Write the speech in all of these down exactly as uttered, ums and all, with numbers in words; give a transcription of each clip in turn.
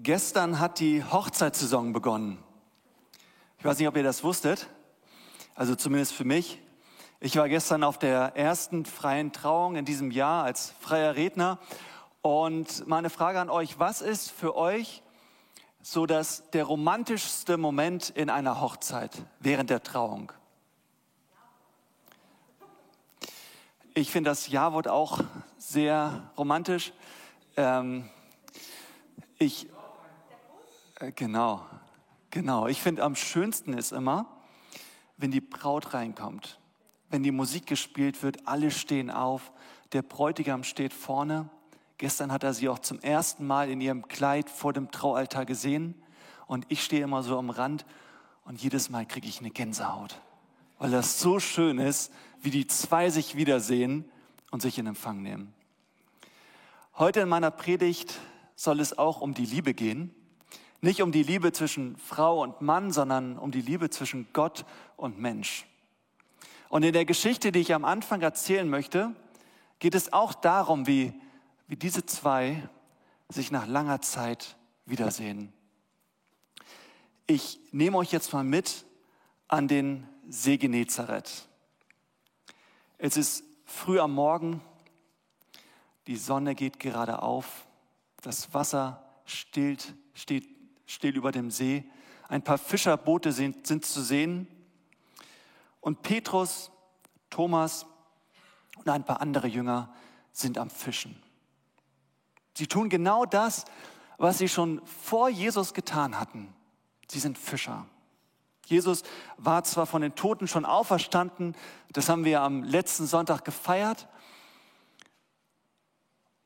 Gestern hat die Hochzeitssaison begonnen. Ich weiß nicht, ob ihr das wusstet, also zumindest für mich. Ich war gestern auf der ersten freien Trauung in diesem Jahr als freier Redner. Und meine Frage an euch, was ist für euch so das, der romantischste Moment in einer Hochzeit während der Trauung? Ich finde das Ja-Wort auch sehr romantisch. Ähm, ich, äh, genau, genau. Ich finde am schönsten ist immer, wenn die Braut reinkommt. Wenn die Musik gespielt wird, alle stehen auf, der Bräutigam steht vorne. Gestern hat er sie auch zum ersten Mal in ihrem Kleid vor dem Traualtar gesehen. Und ich stehe immer so am Rand und jedes Mal kriege ich eine Gänsehaut. Weil das so schön ist, wie die zwei sich wiedersehen und sich in Empfang nehmen. Heute in meiner Predigt soll es auch um die Liebe gehen. Nicht um die Liebe zwischen Frau und Mann, sondern um die Liebe zwischen Gott und Mensch. Und in der Geschichte, die ich am Anfang erzählen möchte, geht es auch darum, wie, wie diese zwei sich nach langer Zeit wiedersehen. Ich nehme euch jetzt mal mit an den See Genezareth. Es ist früh am Morgen, die Sonne geht gerade auf, das Wasser stillt, steht still über dem See, ein paar Fischerboote sind, sind zu sehen. Und Petrus, Thomas und ein paar andere Jünger sind am Fischen. Sie tun genau das, was sie schon vor Jesus getan hatten. Sie sind Fischer. Jesus war zwar von den Toten schon auferstanden, das haben wir am letzten Sonntag gefeiert.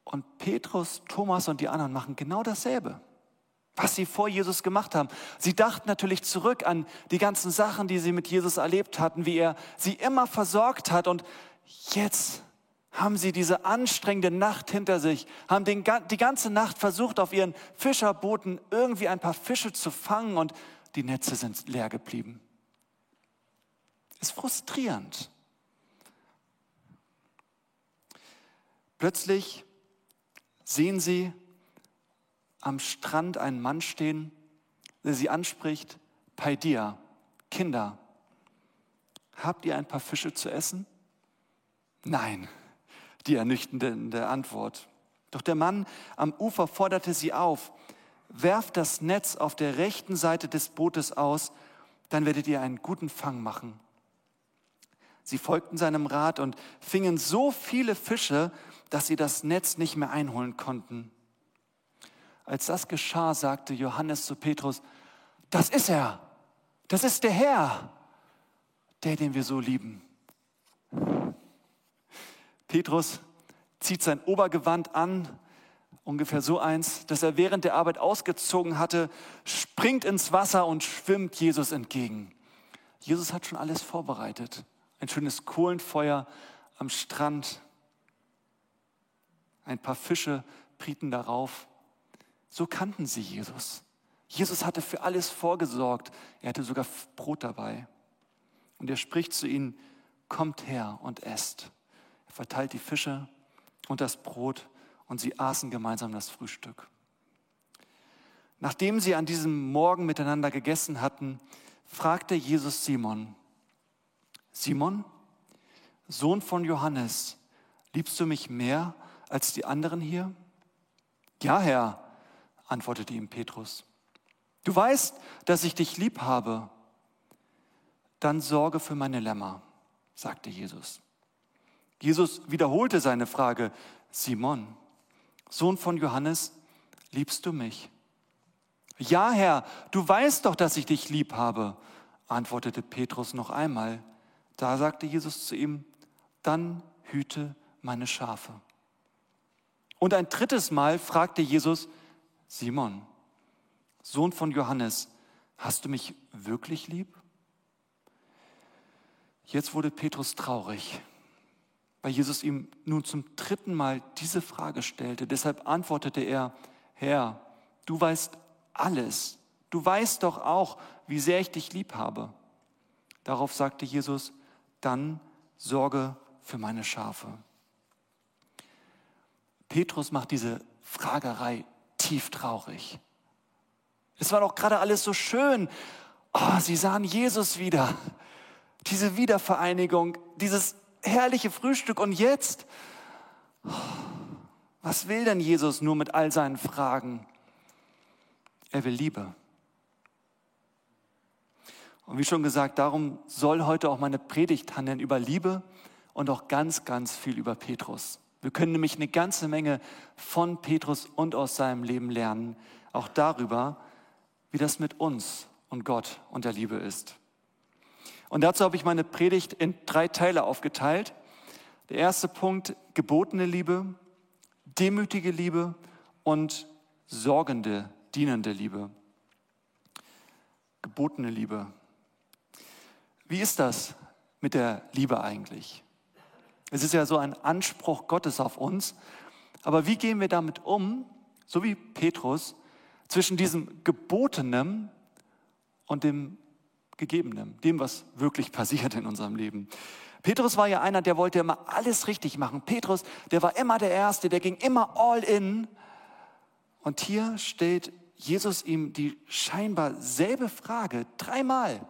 Und Petrus, Thomas und die anderen machen genau dasselbe, was sie vor Jesus gemacht haben. Sie dachten natürlich zurück an die ganzen Sachen, die sie mit Jesus erlebt hatten, wie er sie immer versorgt hat. Und jetzt haben sie diese anstrengende Nacht hinter sich, haben den, die ganze Nacht versucht, auf ihren Fischerbooten irgendwie ein paar Fische zu fangen und die Netze sind leer geblieben. Ist frustrierend. Plötzlich sehen sie am Strand einen Mann stehen, der sie anspricht: Paidia, Kinder, habt ihr ein paar Fische zu essen? Nein, die ernüchternde Antwort. Doch der Mann am Ufer forderte sie auf: Werft das Netz auf der rechten Seite des Bootes aus, dann werdet ihr einen guten Fang machen. Sie folgten seinem Rat und fingen so viele Fische, dass sie das Netz nicht mehr einholen konnten. Als das geschah, sagte Johannes zu Petrus: Das ist er, das ist der Herr, der, den wir so lieben. Petrus zieht sein Obergewand an, ungefähr so eins, das er während der Arbeit ausgezogen hatte, springt ins Wasser und schwimmt Jesus entgegen. Jesus hat schon alles vorbereitet. Ein schönes Kohlenfeuer am Strand, ein paar Fische prieten darauf. So kannten sie Jesus. Jesus hatte für alles vorgesorgt. Er hatte sogar Brot dabei. Und er spricht zu ihnen: Kommt her und esst. Er verteilt die Fische und das Brot und sie aßen gemeinsam das Frühstück. Nachdem sie an diesem Morgen miteinander gegessen hatten, fragte Jesus Simon: Simon, Sohn von Johannes, liebst du mich mehr als die anderen hier? Ja, Herr, antwortete ihm Petrus. Du weißt, dass ich dich lieb habe. Dann sorge für meine Lämmer, sagte Jesus. Jesus wiederholte seine Frage: Simon, Sohn von Johannes, liebst du mich? Ja, Herr, du weißt doch, dass ich dich lieb habe, antwortete Petrus noch einmal. Da sagte Jesus zu ihm: Dann hüte meine Schafe. Und ein drittes Mal fragte Jesus: Simon, Sohn von Johannes, hast du mich wirklich lieb? Jetzt wurde Petrus traurig, weil Jesus ihm nun zum dritten Mal diese Frage stellte. Deshalb antwortete er: Herr, du weißt alles. Du weißt doch auch, wie sehr ich dich lieb habe. Darauf sagte Jesus: Dann sorge für meine Schafe. Petrus macht diese Fragerei tief traurig. Es war doch gerade alles so schön. Oh, sie sahen Jesus wieder. Diese Wiedervereinigung, dieses herrliche Frühstück. Und jetzt, oh, was will denn Jesus nur mit all seinen Fragen? Er will Liebe. Und wie schon gesagt, darum soll heute auch meine Predigt handeln, über Liebe und auch ganz, ganz viel über Petrus. Wir können nämlich eine ganze Menge von Petrus und aus seinem Leben lernen, auch darüber, wie das mit uns und Gott und der Liebe ist. Und dazu habe ich meine Predigt in drei Teile aufgeteilt. Der erste Punkt, gebotene Liebe, demütige Liebe und sorgende, dienende Liebe. Gebotene Liebe. Wie ist das mit der Liebe eigentlich? Es ist ja so ein Anspruch Gottes auf uns. Aber wie gehen wir damit um, so wie Petrus, zwischen diesem Gebotenen und dem Gegebenen, dem, was wirklich passiert in unserem Leben? Petrus war ja einer, der wollte immer alles richtig machen. Petrus, der war immer der Erste, der ging immer all in. Und hier stellt Jesus ihm die scheinbar selbe Frage, dreimal.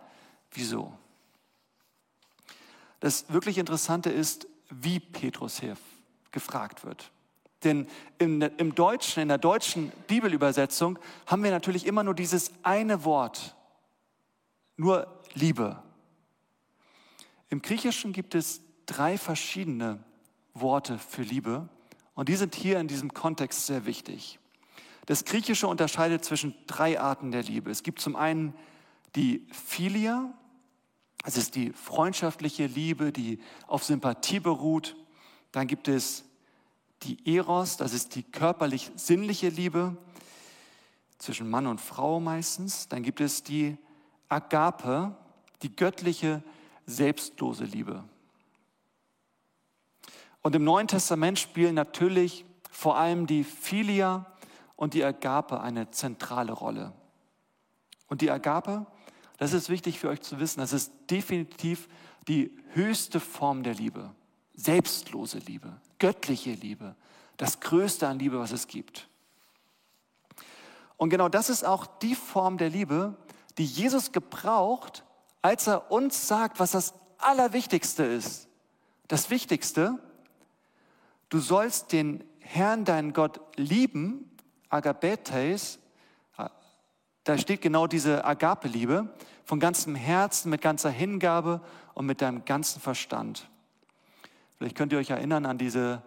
Wieso? Das wirklich Interessante ist, wie Petrus hier gefragt wird. Denn im, im Deutschen, in der deutschen Bibelübersetzung haben wir natürlich immer nur dieses eine Wort, nur Liebe. Im Griechischen gibt es drei verschiedene Worte für Liebe und die sind hier in diesem Kontext sehr wichtig. Das Griechische unterscheidet zwischen drei Arten der Liebe. Es gibt zum einen die Philia, es ist die freundschaftliche Liebe, die auf Sympathie beruht. Dann gibt es die Eros, das ist die körperlich-sinnliche Liebe, zwischen Mann und Frau meistens. Dann gibt es die Agape, die göttliche, selbstlose Liebe. Und im Neuen Testament spielen natürlich vor allem die Philia und die Agape eine zentrale Rolle. Und die Agape, das ist wichtig für euch zu wissen, das ist definitiv die höchste Form der Liebe. Selbstlose Liebe, göttliche Liebe, das Größte an Liebe, was es gibt. Und genau das ist auch die Form der Liebe, die Jesus gebraucht, als er uns sagt, was das Allerwichtigste ist. Das Wichtigste, du sollst den Herrn, deinen Gott, lieben, Agapetes. Da steht genau diese Agape-Liebe, von ganzem Herzen, mit ganzer Hingabe und mit deinem ganzen Verstand. Vielleicht könnt ihr euch erinnern an diese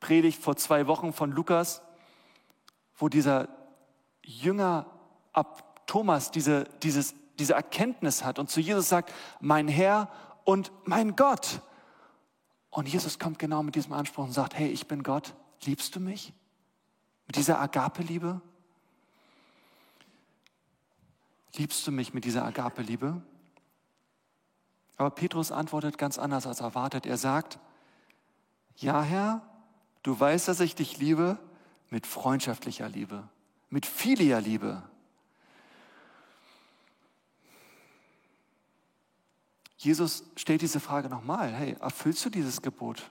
Predigt vor zwei Wochen von Lukas, wo dieser Jünger ab Thomas diese, dieses, diese Erkenntnis hat und zu Jesus sagt, mein Herr und mein Gott. Und Jesus kommt genau mit diesem Anspruch und sagt, hey, ich bin Gott, liebst du mich? Mit dieser Agape-Liebe? Liebst du mich mit dieser Agape-Liebe? Aber Petrus antwortet ganz anders als erwartet. Er sagt, ja Herr, du weißt, dass ich dich liebe mit freundschaftlicher Liebe, mit Philia Liebe. Jesus stellt diese Frage nochmal, hey, erfüllst du dieses Gebot?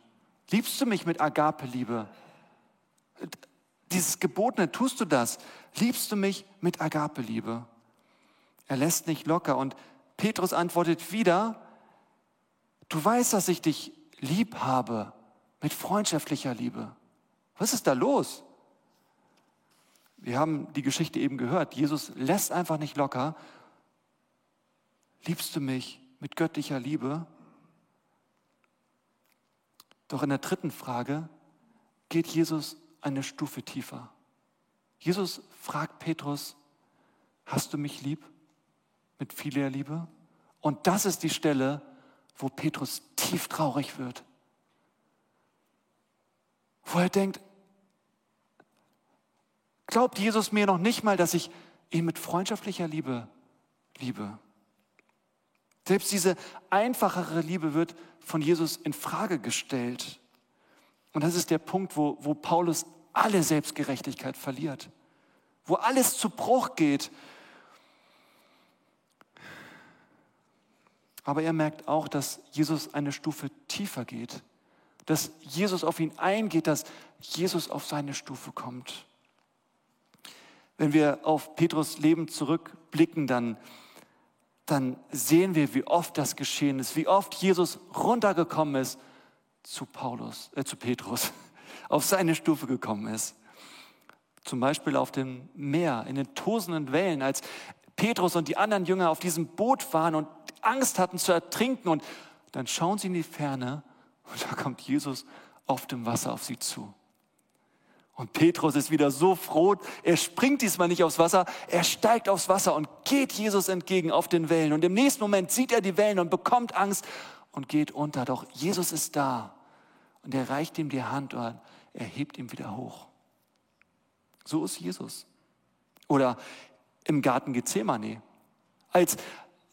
Liebst du mich mit Agape-Liebe? Dieses Gebotene, tust du das? Liebst du mich mit Agape-Liebe? Er lässt nicht locker und Petrus antwortet wieder, du weißt, dass ich dich lieb habe, mit freundschaftlicher Liebe. Was ist da los? Wir haben die Geschichte eben gehört. Jesus lässt einfach nicht locker. Liebst du mich mit göttlicher Liebe? Doch in der dritten Frage geht Jesus eine Stufe tiefer. Jesus fragt Petrus, hast du mich lieb? Mit vieler Liebe. Und das ist die Stelle, wo Petrus tief traurig wird. Wo er denkt, glaubt Jesus mir noch nicht mal, dass ich ihn mit freundschaftlicher Liebe liebe? Selbst diese einfachere Liebe wird von Jesus in Frage gestellt. Und das ist der Punkt, wo, wo Paulus alle Selbstgerechtigkeit verliert. Wo alles zu Bruch geht. Aber er merkt auch, dass Jesus eine Stufe tiefer geht, dass Jesus auf ihn eingeht, dass Jesus auf seine Stufe kommt. Wenn wir auf Petrus Leben zurückblicken, dann, dann sehen wir, wie oft das geschehen ist, wie oft Jesus runtergekommen ist zu Paulus, äh, zu Petrus, auf seine Stufe gekommen ist. Zum Beispiel auf dem Meer, in den tosenden Wellen, als Petrus und die anderen Jünger auf diesem Boot waren und Angst hatten zu ertrinken. Und dann schauen sie in die Ferne und da kommt Jesus auf dem Wasser auf sie zu. Und Petrus ist wieder so froh, er springt diesmal nicht aufs Wasser, er steigt aufs Wasser und geht Jesus entgegen auf den Wellen. Und im nächsten Moment sieht er die Wellen und bekommt Angst und geht unter. Doch Jesus ist da und er reicht ihm die Hand und er hebt ihn wieder hoch. So ist Jesus. Oder im Garten Gethsemane, als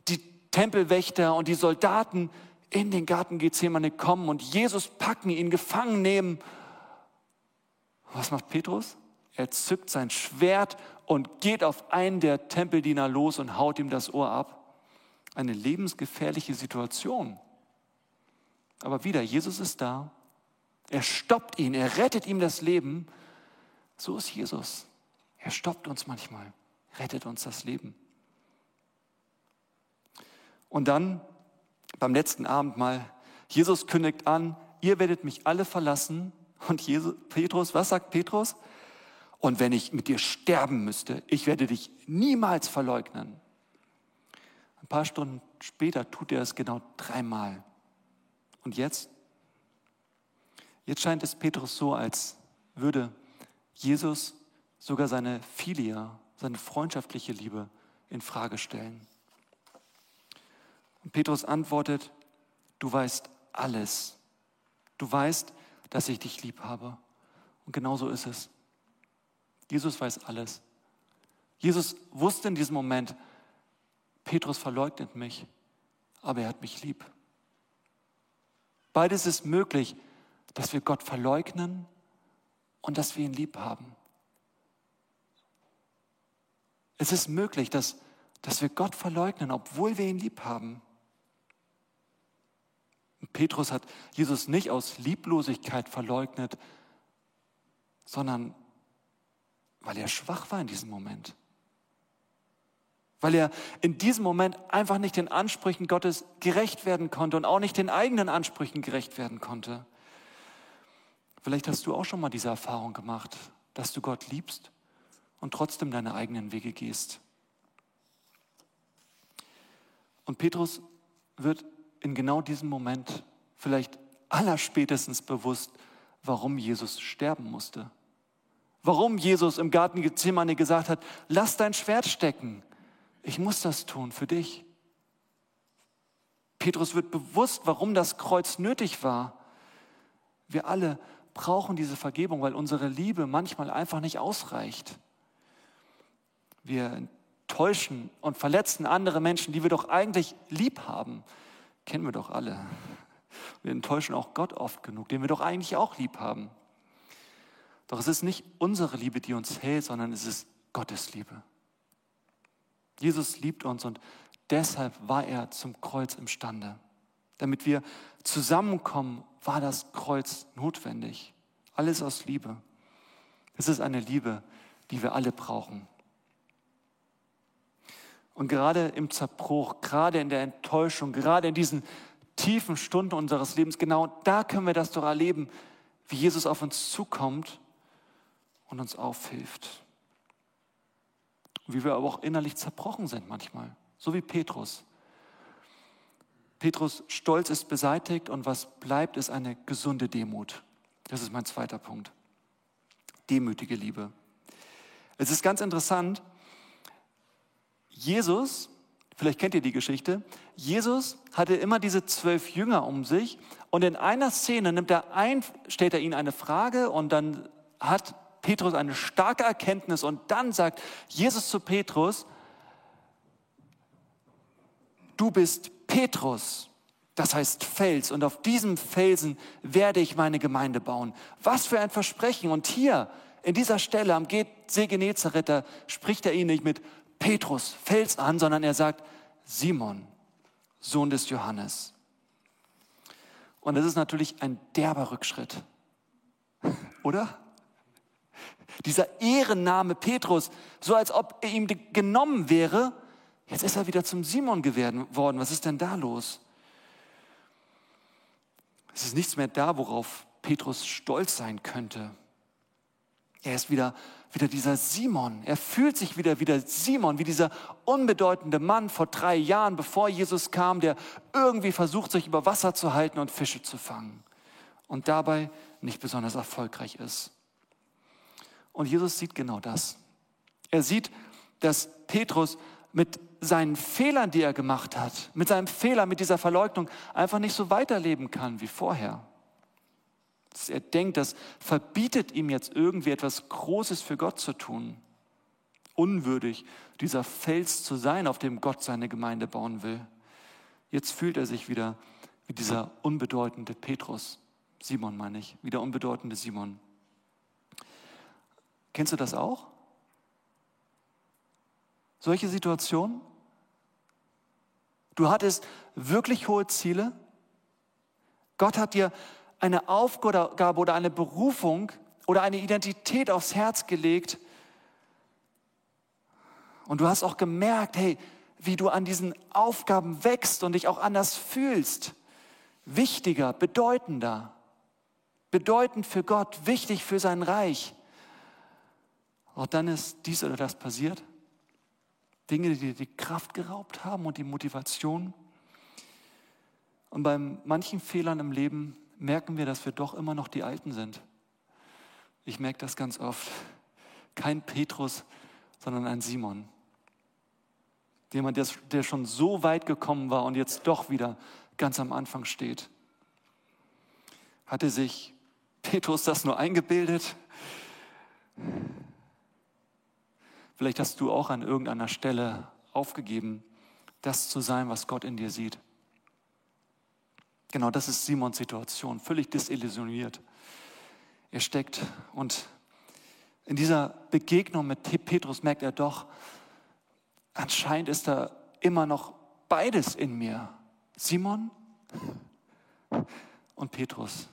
die Tempelwächter und die Soldaten in den Garten Gethsemane kommen und Jesus packen, ihn gefangen nehmen. Was macht Petrus? Er zückt sein Schwert und geht auf einen der Tempeldiener los und haut ihm das Ohr ab. Eine lebensgefährliche Situation. Aber wieder, Jesus ist da. Er stoppt ihn, er rettet ihm das Leben. So ist Jesus. Er stoppt uns manchmal, rettet uns das Leben. Und dann beim letzten Abendmahl, Jesus kündigt an, ihr werdet mich alle verlassen. Und Jesus, Petrus, was sagt Petrus? Und wenn ich mit dir sterben müsste, ich werde dich niemals verleugnen. Ein paar Stunden später tut er es genau dreimal. Und jetzt? Jetzt scheint es Petrus so, als würde Jesus sogar seine Philia, seine freundschaftliche Liebe, in Frage stellen. Und Petrus antwortet, du weißt alles. Du weißt, dass ich dich lieb habe. Und genau so ist es. Jesus weiß alles. Jesus wusste in diesem Moment, Petrus verleugnet mich, aber er hat mich lieb. Beides ist möglich, dass wir Gott verleugnen und dass wir ihn lieb haben. Es ist möglich, dass, dass wir Gott verleugnen, obwohl wir ihn lieb haben. Petrus hat Jesus nicht aus Lieblosigkeit verleugnet, sondern weil er schwach war in diesem Moment. Weil er in diesem Moment einfach nicht den Ansprüchen Gottes gerecht werden konnte und auch nicht den eigenen Ansprüchen gerecht werden konnte. Vielleicht hast du auch schon mal diese Erfahrung gemacht, dass du Gott liebst und trotzdem deine eigenen Wege gehst. Und Petrus wird in genau diesem Moment vielleicht allerspätestens bewusst, warum Jesus sterben musste. Warum Jesus im Garten Gethsemane gesagt hat, lass dein Schwert stecken, ich muss das tun für dich. Petrus wird bewusst, warum das Kreuz nötig war. Wir alle brauchen diese Vergebung, weil unsere Liebe manchmal einfach nicht ausreicht. Wir täuschen und verletzen andere Menschen, die wir doch eigentlich lieb haben. Kennen wir doch alle. Wir enttäuschen auch Gott oft genug, den wir doch eigentlich auch lieb haben. Doch es ist nicht unsere Liebe, die uns hält, sondern es ist Gottes Liebe. Jesus liebt uns und deshalb war er zum Kreuz imstande. Damit wir zusammenkommen, war das Kreuz notwendig. Alles aus Liebe. Es ist eine Liebe, die wir alle brauchen. Und gerade im Zerbruch, gerade in der Enttäuschung, gerade in diesen tiefen Stunden unseres Lebens, genau da können wir das doch erleben, wie Jesus auf uns zukommt und uns aufhilft. Wie wir aber auch innerlich zerbrochen sind manchmal, so wie Petrus. Petrus' Stolz ist beseitigt und was bleibt, ist eine gesunde Demut. Das ist mein zweiter Punkt. Demütige Liebe. Es ist ganz interessant, Jesus, vielleicht kennt ihr die Geschichte, Jesus hatte immer diese zwölf Jünger um sich und in einer Szene nimmt er ein, stellt er ihnen eine Frage und dann hat Petrus eine starke Erkenntnis und dann sagt Jesus zu Petrus, du bist Petrus, das heißt Fels und auf diesem Felsen werde ich meine Gemeinde bauen. Was für ein Versprechen. Und hier, in dieser Stelle am See Genezareth, da spricht er ihnen nicht mit Petrus, Fels an, sondern er sagt, Simon, Sohn des Johannes. Und das ist natürlich ein derber Rückschritt, oder? Dieser Ehrenname Petrus, so als ob er ihm genommen wäre. Jetzt ist er wieder zum Simon geworden. Was ist denn da los? Es ist nichts mehr da, worauf Petrus stolz sein könnte. Er ist wieder, wieder dieser Simon. Er fühlt sich wieder wieder Simon, wie dieser unbedeutende Mann vor drei Jahren, bevor Jesus kam, der irgendwie versucht, sich über Wasser zu halten und Fische zu fangen und dabei nicht besonders erfolgreich ist. Und Jesus sieht genau das. Er sieht, dass Petrus mit seinen Fehlern, die er gemacht hat, mit seinem Fehler, mit dieser Verleugnung, einfach nicht so weiterleben kann wie vorher. Er denkt, das verbietet ihm jetzt irgendwie etwas Großes für Gott zu tun. Unwürdig, dieser Fels zu sein, auf dem Gott seine Gemeinde bauen will. Jetzt fühlt er sich wieder wie dieser unbedeutende Petrus. Simon meine ich, wie der unbedeutende Simon. Kennst du das auch? Solche Situationen? Du hattest wirklich hohe Ziele. Gott hat dir eine Aufgabe oder eine Berufung oder eine Identität aufs Herz gelegt. Und du hast auch gemerkt, hey, wie du an diesen Aufgaben wächst und dich auch anders fühlst. Wichtiger, bedeutender. Bedeutend für Gott, wichtig für sein Reich. Und dann ist dies oder das passiert. Dinge, die dir die Kraft geraubt haben und die Motivation. Und bei manchen Fehlern im Leben merken wir, dass wir doch immer noch die Alten sind. Ich merke das ganz oft. Kein Petrus, sondern ein Simon. Jemand, der schon so weit gekommen war und jetzt doch wieder ganz am Anfang steht. Hatte sich Petrus das nur eingebildet? Vielleicht hast du auch an irgendeiner Stelle aufgegeben, das zu sein, was Gott in dir sieht. Genau, das ist Simons Situation, völlig desillusioniert. Er steckt und in dieser Begegnung mit Petrus merkt er doch, anscheinend ist da immer noch beides in mir. Simon und Petrus.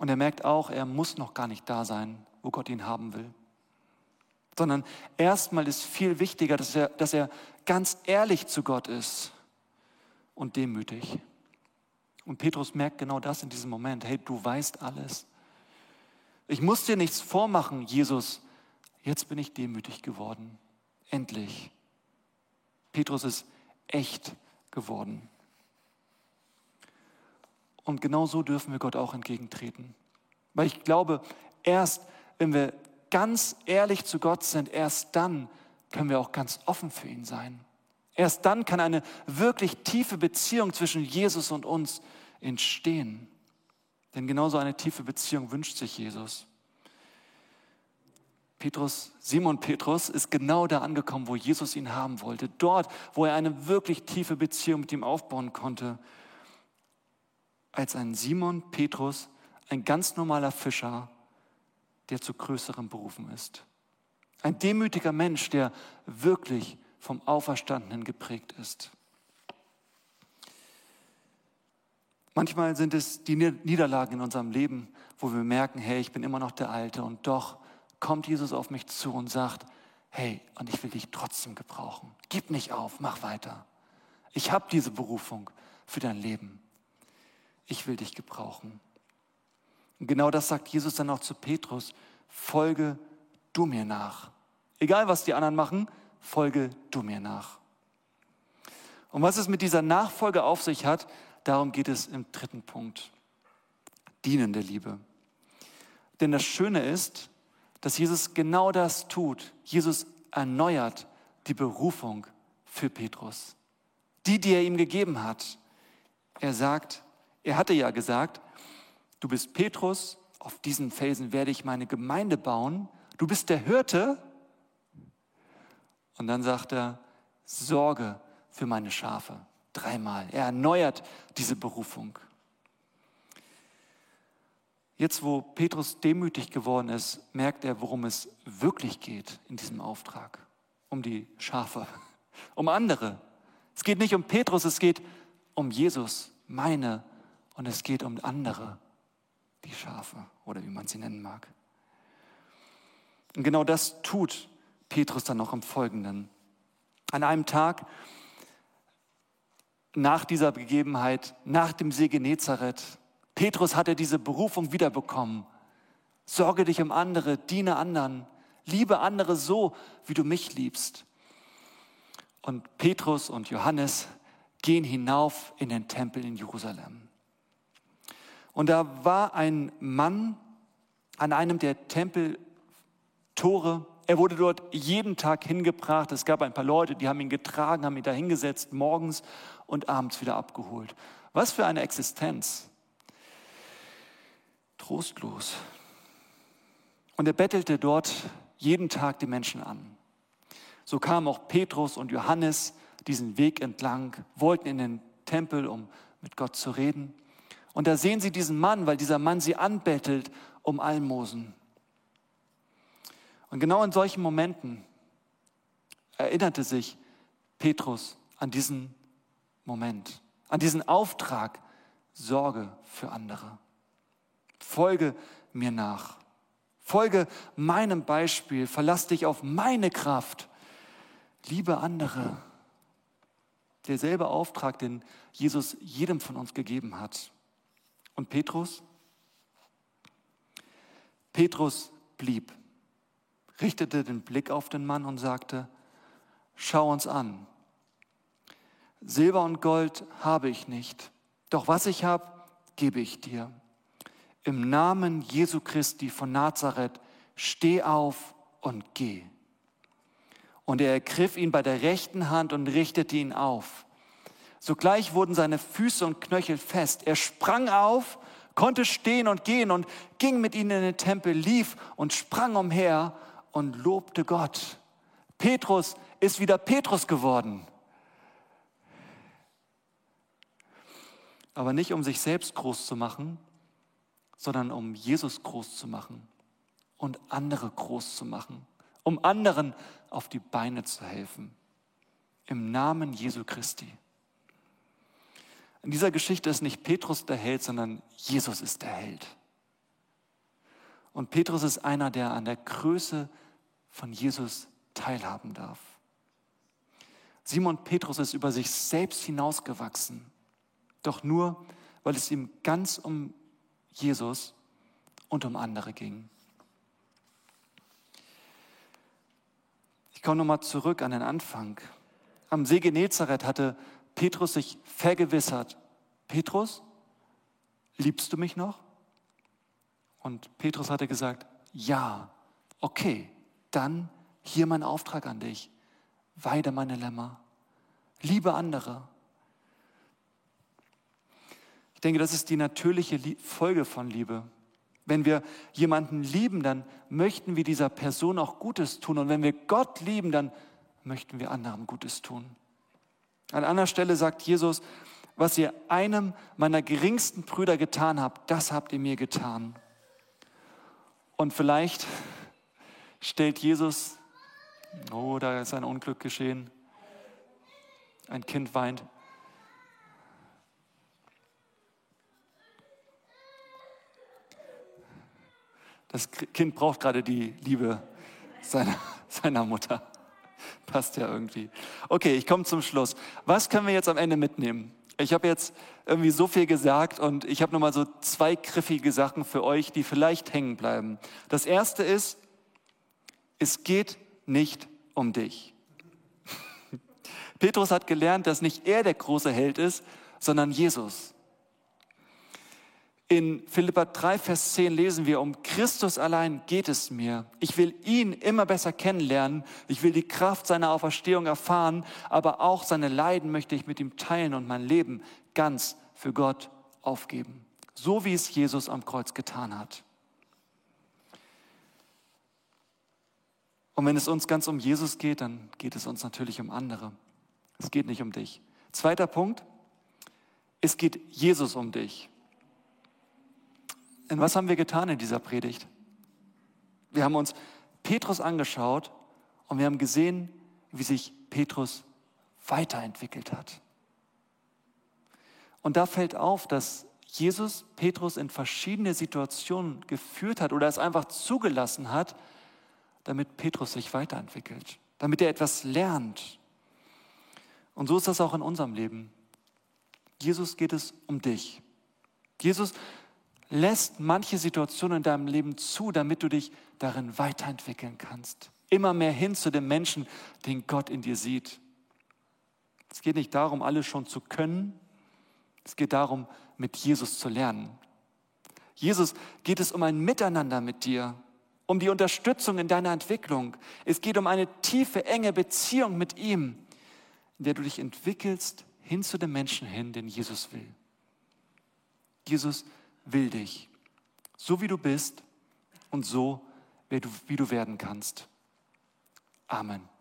Und er merkt auch, er muss noch gar nicht da sein, wo Gott ihn haben will. Sondern erstmal ist viel wichtiger, dass er, dass er ganz ehrlich zu Gott ist und demütig. Und Petrus merkt genau das in diesem Moment. Hey, du weißt alles. Ich muss dir nichts vormachen, Jesus. Jetzt bin ich demütig geworden. Endlich. Petrus ist echt geworden. Und genau so dürfen wir Gott auch entgegentreten. Weil ich glaube, erst wenn wir ganz ehrlich zu Gott sind, erst dann können wir auch ganz offen für ihn sein. Erst dann kann eine wirklich tiefe Beziehung zwischen Jesus und uns entstehen. Denn genauso eine tiefe Beziehung wünscht sich Jesus. Petrus, Simon Petrus ist genau da angekommen, wo Jesus ihn haben wollte. Dort, wo er eine wirklich tiefe Beziehung mit ihm aufbauen konnte. Als ein Simon Petrus, ein ganz normaler Fischer, der zu Größerem berufen ist. Ein demütiger Mensch, der wirklich vom Auferstandenen geprägt ist. Manchmal sind es die Niederlagen in unserem Leben, wo wir merken, hey, ich bin immer noch der Alte und doch kommt Jesus auf mich zu und sagt, hey, und ich will dich trotzdem gebrauchen. Gib nicht auf, mach weiter. Ich habe diese Berufung für dein Leben. Ich will dich gebrauchen. Und genau das sagt Jesus dann auch zu Petrus. Folge du mir nach. Egal, was die anderen machen, folge du mir nach. Und was es mit dieser Nachfolge auf sich hat, darum geht es im dritten Punkt. Dienende Liebe. Denn das Schöne ist, dass Jesus genau das tut. Jesus erneuert die Berufung für Petrus. Die, die er ihm gegeben hat. Er sagt, er hatte ja gesagt, du bist Petrus, auf diesen Felsen werde ich meine Gemeinde bauen. Du bist der Hirte. Und dann sagt er, sorge für meine Schafe. Dreimal. Er erneuert diese Berufung. Jetzt, wo Petrus demütig geworden ist, merkt er, worum es wirklich geht in diesem Auftrag. Um die Schafe, um andere. Es geht nicht um Petrus, es geht um Jesus, meine und es geht um andere, die Schafe oder wie man sie nennen mag. Und genau das tut Petrus dann noch im Folgenden. An einem Tag nach dieser Begebenheit, nach dem See Genezareth, Petrus hatte diese Berufung wiederbekommen. Sorge dich um andere, diene anderen, liebe andere so, wie du mich liebst. Und Petrus und Johannes gehen hinauf in den Tempel in Jerusalem. Und da war ein Mann an einem der Tempeltore. Er wurde dort jeden Tag hingebracht. Es gab ein paar Leute, die haben ihn getragen, haben ihn da hingesetzt, morgens und abends wieder abgeholt. Was für eine Existenz. Trostlos. Und er bettelte dort jeden Tag die Menschen an. So kamen auch Petrus und Johannes diesen Weg entlang, wollten in den Tempel, um mit Gott zu reden. Und da sehen sie diesen Mann, weil dieser Mann sie anbettelt um Almosen. Und genau in solchen Momenten erinnerte sich Petrus an diesen Moment, an diesen Auftrag, Sorge für andere. Folge mir nach. Folge meinem Beispiel, verlass dich auf meine Kraft, liebe andere. Derselbe Auftrag, den Jesus jedem von uns gegeben hat. Und Petrus? Petrus blieb, richtete den Blick auf den Mann und sagte, schau uns an. Silber und Gold habe ich nicht, doch was ich habe, gebe ich dir. Im Namen Jesu Christi von Nazareth, steh auf und geh. Und er ergriff ihn bei der rechten Hand und richtete ihn auf. Sogleich wurden seine Füße und Knöchel fest. Er sprang auf, konnte stehen und gehen und ging mit ihnen in den Tempel, lief und sprang umher und lobte Gott. Petrus ist wieder Petrus geworden. Aber nicht, um sich selbst groß zu machen, sondern um Jesus groß zu machen und andere groß zu machen, um anderen auf die Beine zu helfen. Im Namen Jesu Christi. In dieser Geschichte ist nicht Petrus der Held, sondern Jesus ist der Held. Und Petrus ist einer, der an der Größe von Jesus teilhaben darf. Simon Petrus ist über sich selbst hinausgewachsen, doch nur, weil es ihm ganz um Jesus und um andere ging. Ich komme nochmal zurück an den Anfang. Am See Genezareth hatte Petrus sich vergewissert. Petrus, liebst du mich noch? Und Petrus hatte gesagt, ja, okay, dann hier mein Auftrag an dich. Weide meine Lämmer, liebe andere. Ich denke, das ist die natürliche Folge von Liebe. Wenn wir jemanden lieben, dann möchten wir dieser Person auch Gutes tun. Und wenn wir Gott lieben, dann möchten wir anderen Gutes tun. An anderer Stelle sagt Jesus, was ihr einem meiner geringsten Brüder getan habt, das habt ihr mir getan. Und vielleicht stellt Jesus, oh, da ist ein Unglück geschehen, ein Kind weint. Das Kind braucht gerade die Liebe seiner, seiner Mutter. Passt ja irgendwie. Okay, ich komme zum Schluss. Was können wir jetzt am Ende mitnehmen? Ich habe jetzt irgendwie so viel gesagt und ich habe nochmal so zwei griffige Sachen für euch, die vielleicht hängen bleiben. Das erste ist, es geht nicht um dich. Petrus hat gelernt, dass nicht er der große Held ist, sondern Jesus. In Philipper drei, Vers zehn lesen wir, um Christus allein geht es mir. Ich will ihn immer besser kennenlernen. Ich will die Kraft seiner Auferstehung erfahren, aber auch seine Leiden möchte ich mit ihm teilen und mein Leben ganz für Gott aufgeben. So wie es Jesus am Kreuz getan hat. Und wenn es uns ganz um Jesus geht, dann geht es uns natürlich um andere. Es geht nicht um dich. Zweiter Punkt, es geht Jesus um dich. Und was haben wir getan in dieser Predigt? Wir haben uns Petrus angeschaut und wir haben gesehen, wie sich Petrus weiterentwickelt hat. Und da fällt auf, dass Jesus Petrus in verschiedene Situationen geführt hat oder es einfach zugelassen hat, damit Petrus sich weiterentwickelt, damit er etwas lernt. Und so ist das auch in unserem Leben. Jesus geht es um dich. Jesus lässt manche Situationen in deinem Leben zu, damit du dich darin weiterentwickeln kannst. Immer mehr hin zu dem Menschen, den Gott in dir sieht. Es geht nicht darum, alles schon zu können. Es geht darum, mit Jesus zu lernen. Jesus geht es um ein Miteinander mit dir, um die Unterstützung in deiner Entwicklung. Es geht um eine tiefe, enge Beziehung mit ihm, in der du dich entwickelst, hin zu dem Menschen hin, den Jesus will. Jesus will dich, so wie du bist und so, wie du werden kannst. Amen.